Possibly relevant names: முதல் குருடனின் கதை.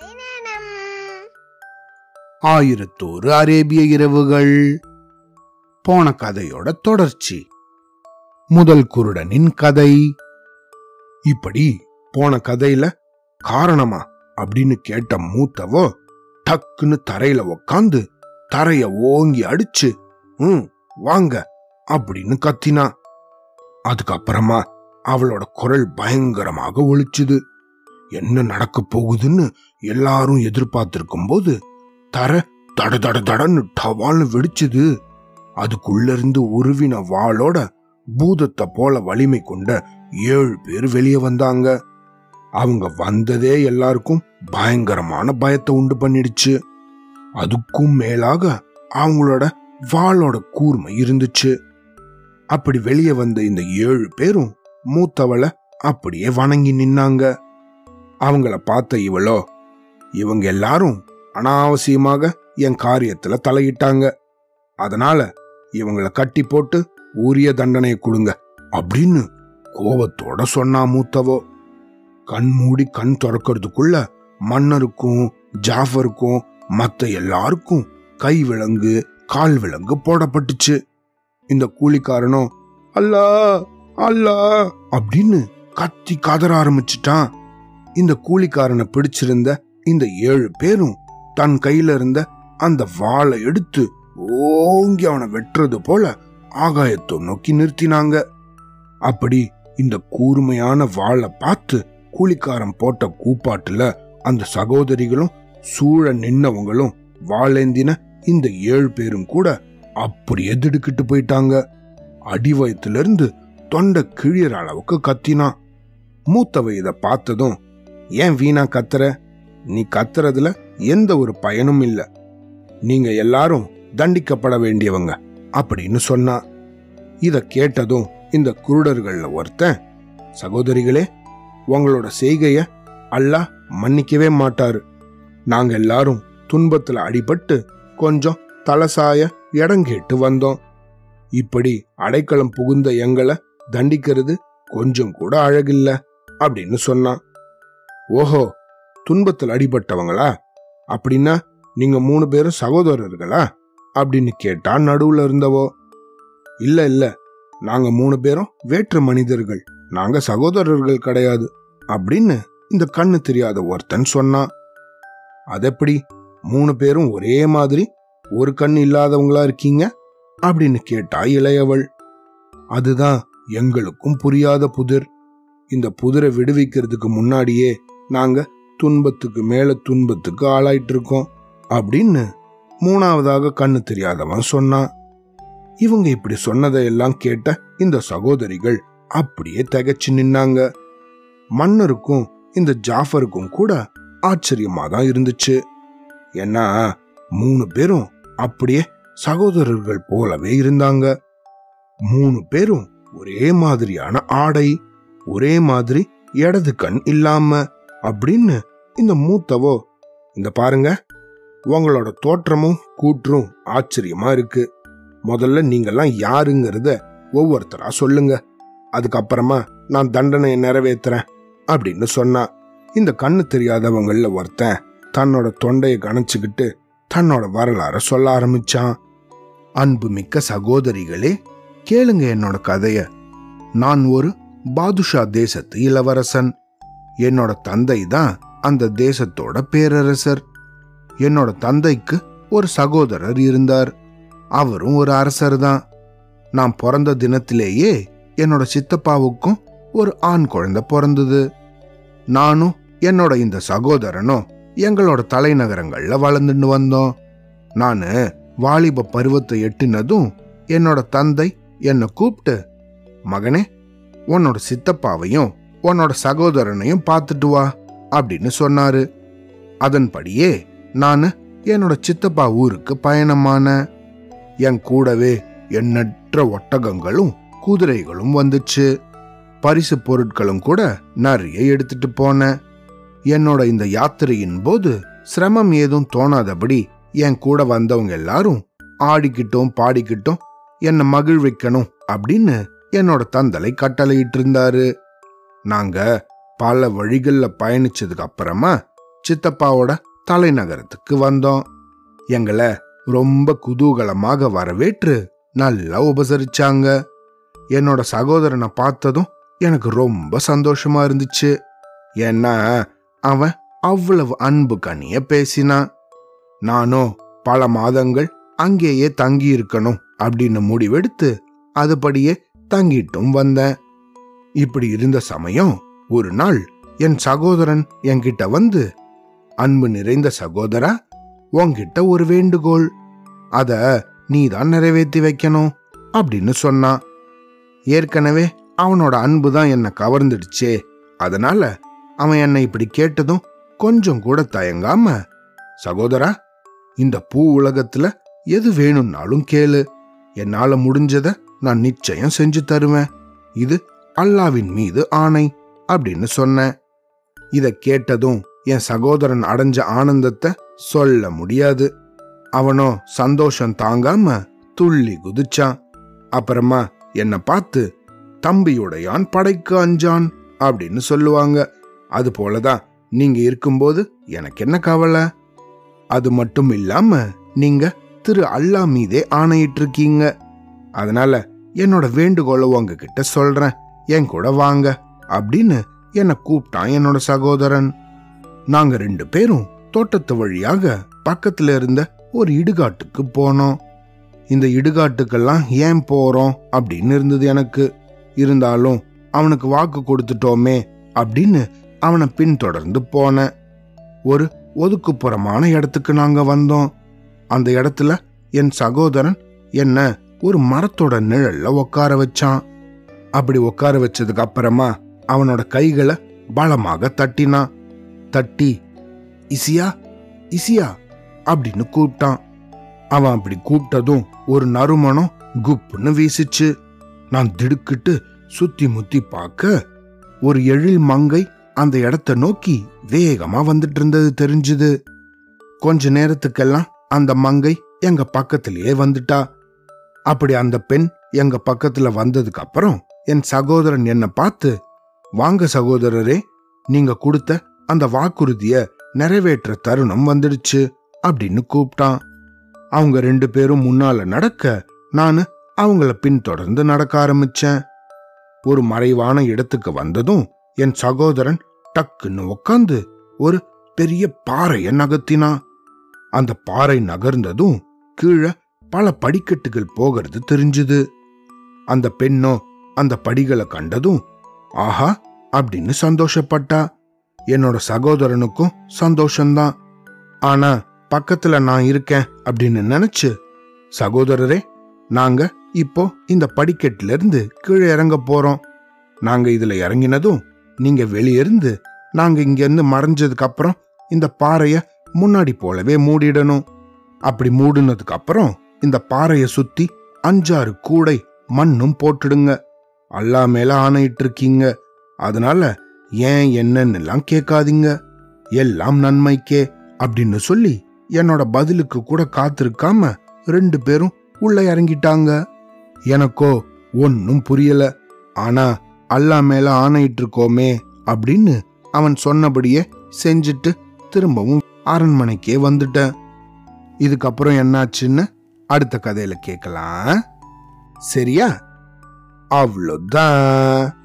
1001 அரேபிய இரவுகள் போன கதையோட தொடர்ச்சி. முதல் குருடனின் கதை. இப்படி போன கதையில காரணமா அப்படின்னு கேட்ட மூத்தவோ டக்குன்னு தரையில உக்காந்து தரைய ஓங்கி அடிச்சு வாங்க அப்படின்னு கத்தினா. அதுக்கப்புறமா அவளோட குரல் பயங்கரமாக ஒலிச்சுது. என்ன நடக்க போகுதுன்னு எல்லாரும் எதிர்பார்த்திருக்கும் போது தர தட தட தடன்னு டவால்னு வெடிச்சுது. அதுக்குள்ள இருந்து உருவின வாளோட பூதத்தை போல வலிமை கொண்ட 7 பேர் வெளியே வந்தாங்க. அவங்க வந்ததே எல்லாருக்கும் பயங்கரமான பயத்தை உண்டு பண்ணிடுச்சு. அதுக்கும் மேலாக அவங்களோட வாளோட கூர்மை இருந்துச்சு. அப்படி வெளியே வந்த இந்த 7 பேரும் மூத்தவளை அப்படியே வணங்கி நின்னாங்க. அவங்கள பார்த்த இவளோ, இவங்க எல்லாரும் அனாவசியமாக என் காரியத்துல தலையிட்டாங்க, அதனால இவங்களை கட்டி போட்டு உரிய தண்டனையை கொடுங்க அப்படின்னு கோபத்தோட சொன்னா மூத்தவோ. கண் மூடி கண் திறக்கிறதுக்குள்ள மன்னருக்கும் ஜாஃபருக்கும் மற்ற எல்லாருக்கும் கை விலங்கு கால் விலங்கு போடப்பட்டுச்சு. இந்த கூலிக்காரனும் அல்லா அல்லா அப்படின்னு கத்தி கதற ஆரம்பிச்சுட்டான். இந்த கூலிக்காரனை பிடிச்சிருந்த இந்த 7 பேரும் தன் கையில இருந்த அந்த வாளை எடுத்து ஓங்கி அவனை வெட்டுறது போல ஆகாயத்தை நோக்கி நிறுத்தினாங்க. அப்படி இந்த கூர்மையான வாளை பார்த்து கூலிக்காரன் போட்ட கூப்பாட்டுல அந்த சகோதரிகளும் சூழ நின்னவங்களும் வாளேந்தின இந்த 7 பேரும் கூட அப்படியே திடுக்கிட்டு போயிட்டாங்க. அடிவயத்துல இருந்து தொண்டை கிழியற அளவுக்கு கத்தினா. மூத்தவ இதை பார்த்ததும், ஏன் வீணா கத்துற, நீ கத்துறதுல எந்த ஒரு பயனும் இல்லை, நீங்க எல்லாரும் தண்டிக்கப்பட வேண்டியவங்க அப்படின்னு சொன்னா. இத கேட்டதும் இந்த குருடர்கள்ல ஒருத்தன், சகோதரிகளே, உங்களோட செய்கைய அல்லாஹ் மன்னிக்கவே மாட்டாரு, நாங்க எல்லாரும் துன்பத்துல அடிபட்டு கொஞ்சம் தலசாய இடங்கேட்டு வந்தோம், இப்படி அடைக்கலம் புகுந்த எங்களை தண்டிக்கிறது கொஞ்சம் கூட அழகில்ல அப்படின்னு சொன்னான். ஓஹோ, துன்பத்தில் அடிபட்டவங்களா, அப்படின்னா நீங்க 3 பேரும் சகோதரர்களா அப்படின்னு கேட்டா நடுவுல இருந்தவோ. இல்ல இல்ல, நாங்க 3 பேரும் வேற்று மனிதர்கள், நாங்க சகோதரர்கள் கிடையாது அப்படின்னு இந்த கண்ணு தெரியாத ஒருத்தன் சொன்னான். அதெப்படி 3 பேரும் ஒரே மாதிரி ஒரு கண் இல்லாதவங்களா இருக்கீங்க அப்படின்னு கேட்டா இளையவள். அதுதான் எங்களுக்கும் புரியாத புதிர். இந்த புதிரை விடுவிக்கிறதுக்கு முன்னாடியே நாங்க துன்பத்துக்கு மேல துன்பத்துக்கு ஆளாயிட்டு இருக்கோம் அப்படின்னு 3ஆவதாக கண்ணு தெரியாதவன் சொன்னான். இவங்க இப்படி சொன்னதையெல்லாம் கேட்ட இந்த சகோதரிகள் அப்படியே திகைச்சு நின்னாங்க. மன்னருக்கும் இந்த ஜாஃபருக்கும் கூட ஆச்சரியமா தான் இருந்துச்சு. ஏன்னா 3 பேரும் அப்படியே சகோதரர்கள் போலவே இருந்தாங்க. 3 பேரும் ஒரே மாதிரியான ஆடை, ஒரே மாதிரி இடது கண் இல்லாம அப்படின்னு இந்த மூத்தவோ, இந்த பாருங்க, உங்களோட தோற்றமும் கூற்றும் ஆச்சரியமா இருக்கு, முதல்ல நீங்கெல்லாம் யாருங்கிறத ஒவ்வொருத்தரா சொல்லுங்க, அதுக்கப்புறமா நான் தண்டனையை நிறைவேற்றுறேன் அப்படின்னு சொன்னா. இந்த கண்ணு தெரியாதவங்கள ஒருத்தன் தன்னோட தொண்டையை கணச்சுக்கிட்டு தன்னோட வரலாற சொல்ல ஆரம்பிச்சான். அன்பு மிக்க சகோதரிகளே, கேளுங்க என்னோட கதைய. நான் ஒரு பாதுஷா தேசத்து இளவரசன். என்னோட தந்தை தான் அந்த தேசத்தோட பேரரசர். என்னோட தந்தைக்கு ஒரு சகோதரர் இருந்தார், அவரும் ஒரு அரசர் தான். நான் பிறந்த தினத்திலேயே என்னோட சித்தப்பாவுக்கும் ஒரு ஆண் குழந்தை பிறந்தது. நானும் என்னோட இந்த சகோதரனும் எங்களோட தலைநகரங்கள்ல வளர்ந்துட்டு வந்தோம். நான் வாலிப பருவத்தை எட்டினதும் என்னோட தந்தை என்னை கூப்பிட்டு, மகனே, உன்னோட சித்தப்பாவையும் உன்னோட சகோதரனையும் பார்த்துட்டு வா அப்படின்னு சொன்னாரு. அதன்படியே நான் என்னோட சித்தப்பா ஊருக்கு பயணமான. என் கூடவே எண்ணற்ற ஒட்டகங்களும் குதிரைகளும் வந்துச்சு. பரிசு பொருட்களும் கூட நிறைய எடுத்துட்டு போனேன். என்னோட இந்த யாத்திரையின் போது சிரமம் ஏதும் தோணாதபடி என் கூட வந்தவங்க எல்லாரும் ஆடிக்கிட்டும் பாடிக்கிட்டும் என்னை மகிழ்விக்கணும் அப்படின்னு என்னோட தந்தலை கட்டளையிட்டு இருந்தாரு. நாங்க பல வழிகளில் பயணிச்சதுக்கு அப்புறமா சித்தப்பாவோட தலைநகரத்துக்கு வந்தோம். எங்களை ரொம்ப குதூகலமாக வரவேற்று நல்லா உபசரிச்சாங்க. என்னோட சகோதரனை பார்த்ததும் எனக்கு ரொம்ப சந்தோஷமா இருந்துச்சு. ஏன்னா அவன் அவ்வளவு அன்பு கனிய பேசினான். நானும் பல மாதங்கள் அங்கேயே தங்கி இருக்கணும் அப்படின்னு முடிவெடுத்து அதுபடியே தங்கிட்டும் வந்தேன். இப்படி இருந்த சமயம் ஒரு நாள் என் சகோதரன் என்கிட்ட வந்து, அன்பு நிறைந்த சகோதரா, உன்கிட்ட ஒரு வேண்டுகோள், அத நீதான் நிறைவேற்றி வைக்கணும் அப்படின்னு சொன்னான். ஏற்கனவே அவனோட அன்பு தான் என்னை கவர்ந்துடுச்சே, அதனால அவன் என்னை இப்படி கேட்டதும் கொஞ்சம் கூட தயங்காம, சகோதரா, இந்த பூ உலகத்துல எது வேணும்னாலும் கேளு, என்னால முடிஞ்சத நான் நிச்சயம் செஞ்சு தருவேன், இது அல்லாவின் மீது ஆணை அப்படின்னு சொன்னேன். இதை கேட்டதும் என் சகோதரன் அடைஞ்ச ஆனந்தத்தை சொல்ல முடியாது. அவனோ சந்தோஷம் தாங்காம துள்ளி குதிச்சான். அப்புறமா என்னை பார்த்து, தம்பியுடையான் படைக்கு அஞ்சான் அப்படின்னு சொல்லுவாங்க, அது போலதான் நீங்க இருக்கும்போது எனக்கு என்ன கவலை, அது மட்டும் இல்லாம நீங்க திரு அல்லா மீதே ஆணையிட்டு இருக்கீங்க, அதனால என்னோட வேண்டுகோளை உங்ககிட்ட சொல்றேன், என் கூட வாங்க அப்படின்னு என்னை கூப்பிட்டான் என்னோட சகோதரன். நாங்க ரெண்டு பேரும் தோட்டத்து வழியாக பக்கத்துல இருந்த ஒரு இடுகாட்டுக்கு போனோம். இந்த இடுகாட்டுக்கெல்லாம் ஏன் போறோம் அப்படின்னு இருந்தது எனக்கு. இருந்தாலும் அவனுக்கு வாக்கு கொடுத்துட்டோமே அப்படின்னு அவனை பின்தொடர்ந்து போன ஒரு ஒதுக்குப்புறமான இடத்துக்கு நாங்க வந்தோம். அந்த இடத்துல என் சகோதரன் என்ன ஒரு மரத்தோட நிழல்ல உட்கார வச்சான். அப்படி உட்கார வச்சதுக்கு அப்புறமா அவனோட கைகளை பலமாக தட்டினான். தட்டி இசியா இசியா அப்படின்னு கூப்பிட்டான். அவன் அப்படி கூப்பிட்டதும் ஒரு நறுமணம் குப்புன்னு வீசிச்சு. நான் திடுக்கிட்டு சுத்தி முத்தி பார்க்க ஒரு எழில் மங்கை அந்த இடத்தை நோக்கி வேகமா வந்துட்டு இருந்தது தெரிஞ்சுது. கொஞ்ச நேரத்துக்கெல்லாம் அந்த மங்கை எங்க பக்கத்திலேயே வந்துட்டா. அப்படி அந்த பெண் எங்க பக்கத்துல வந்ததுக்கு அப்புறம் என் சகோதரன் என்னை பார்த்து, வாங்க சகோதரரே, நீங்க கொடுத்த அந்த வாக்குறுதிய நிறைவேற்ற தருணம் வந்துடுச்சு அப்படின்னு கூப்பிட்டான். அவங்க ரெண்டு பேரும் முன்னால நடக்க நானு அவங்கள பின்தொடர்ந்து நடக்க ஆரம்பிச்சேன். ஒரு மறைவான இடத்துக்கு வந்ததும் என் சகோதரன் டக்குன்னு உக்காந்து ஒரு பெரிய பாறைய நகர்த்தினான். அந்த பாறை நகர்ந்ததும் கீழே பல படிக்கட்டுகள் போகிறது தெரிஞ்சுது. அந்த பெண்ணோ அந்த படிகளை கண்டதும் ஆஹா அப்படின்னு சந்தோஷப்பட்டா. என்னோட சகோதரனுக்கும் சந்தோஷம்தான். ஆனா பக்கத்துல நான் இருக்கேன் அப்படின்னு நினைச்சு, சகோதரரே, நாங்க இப்போ இந்த படிக்கட்டுல இருந்து கீழே இறங்க போறோம், நாங்க இதுல இறங்கினதும் நீங்க வெளியிருந்து நாங்க இங்க இருந்து மறைஞ்சதுக்கு அப்புறம் இந்த பாறைய முன்னாடி போலவே மூடிடணும், அப்படி மூடினதுக்கு அப்புறம் இந்த பாறைய சுத்தி 5-6 கூடை மண்ணும் போட்டுடுங்க, அல்லா மேல ஆணையிட்டு இருக்கீங்க, அதனால ஏன் என்னன்னுலாம் கேட்காதீங்க, எல்லாம் நன்மைக்கே அப்படின்னு சொல்லி என்னோட பதிலுக்கு கூட காத்திருக்காம ரெண்டு பேரும் உள்ள இறங்கிட்டாங்க. எனக்கோ ஒன்னும் புரியல. ஆனா அல்லா மேல ஆணையிட்டு இருக்கோமே அப்படின்னு அவன் சொன்னபடியே செஞ்சுட்டு திரும்பவும் அரண்மனைக்கே வந்துட்டேன். இதுக்கப்புறம் என்னாச்சுன்னு அடுத்த கதையில கேட்கலாம், சரியா? அவ்வளோதான்.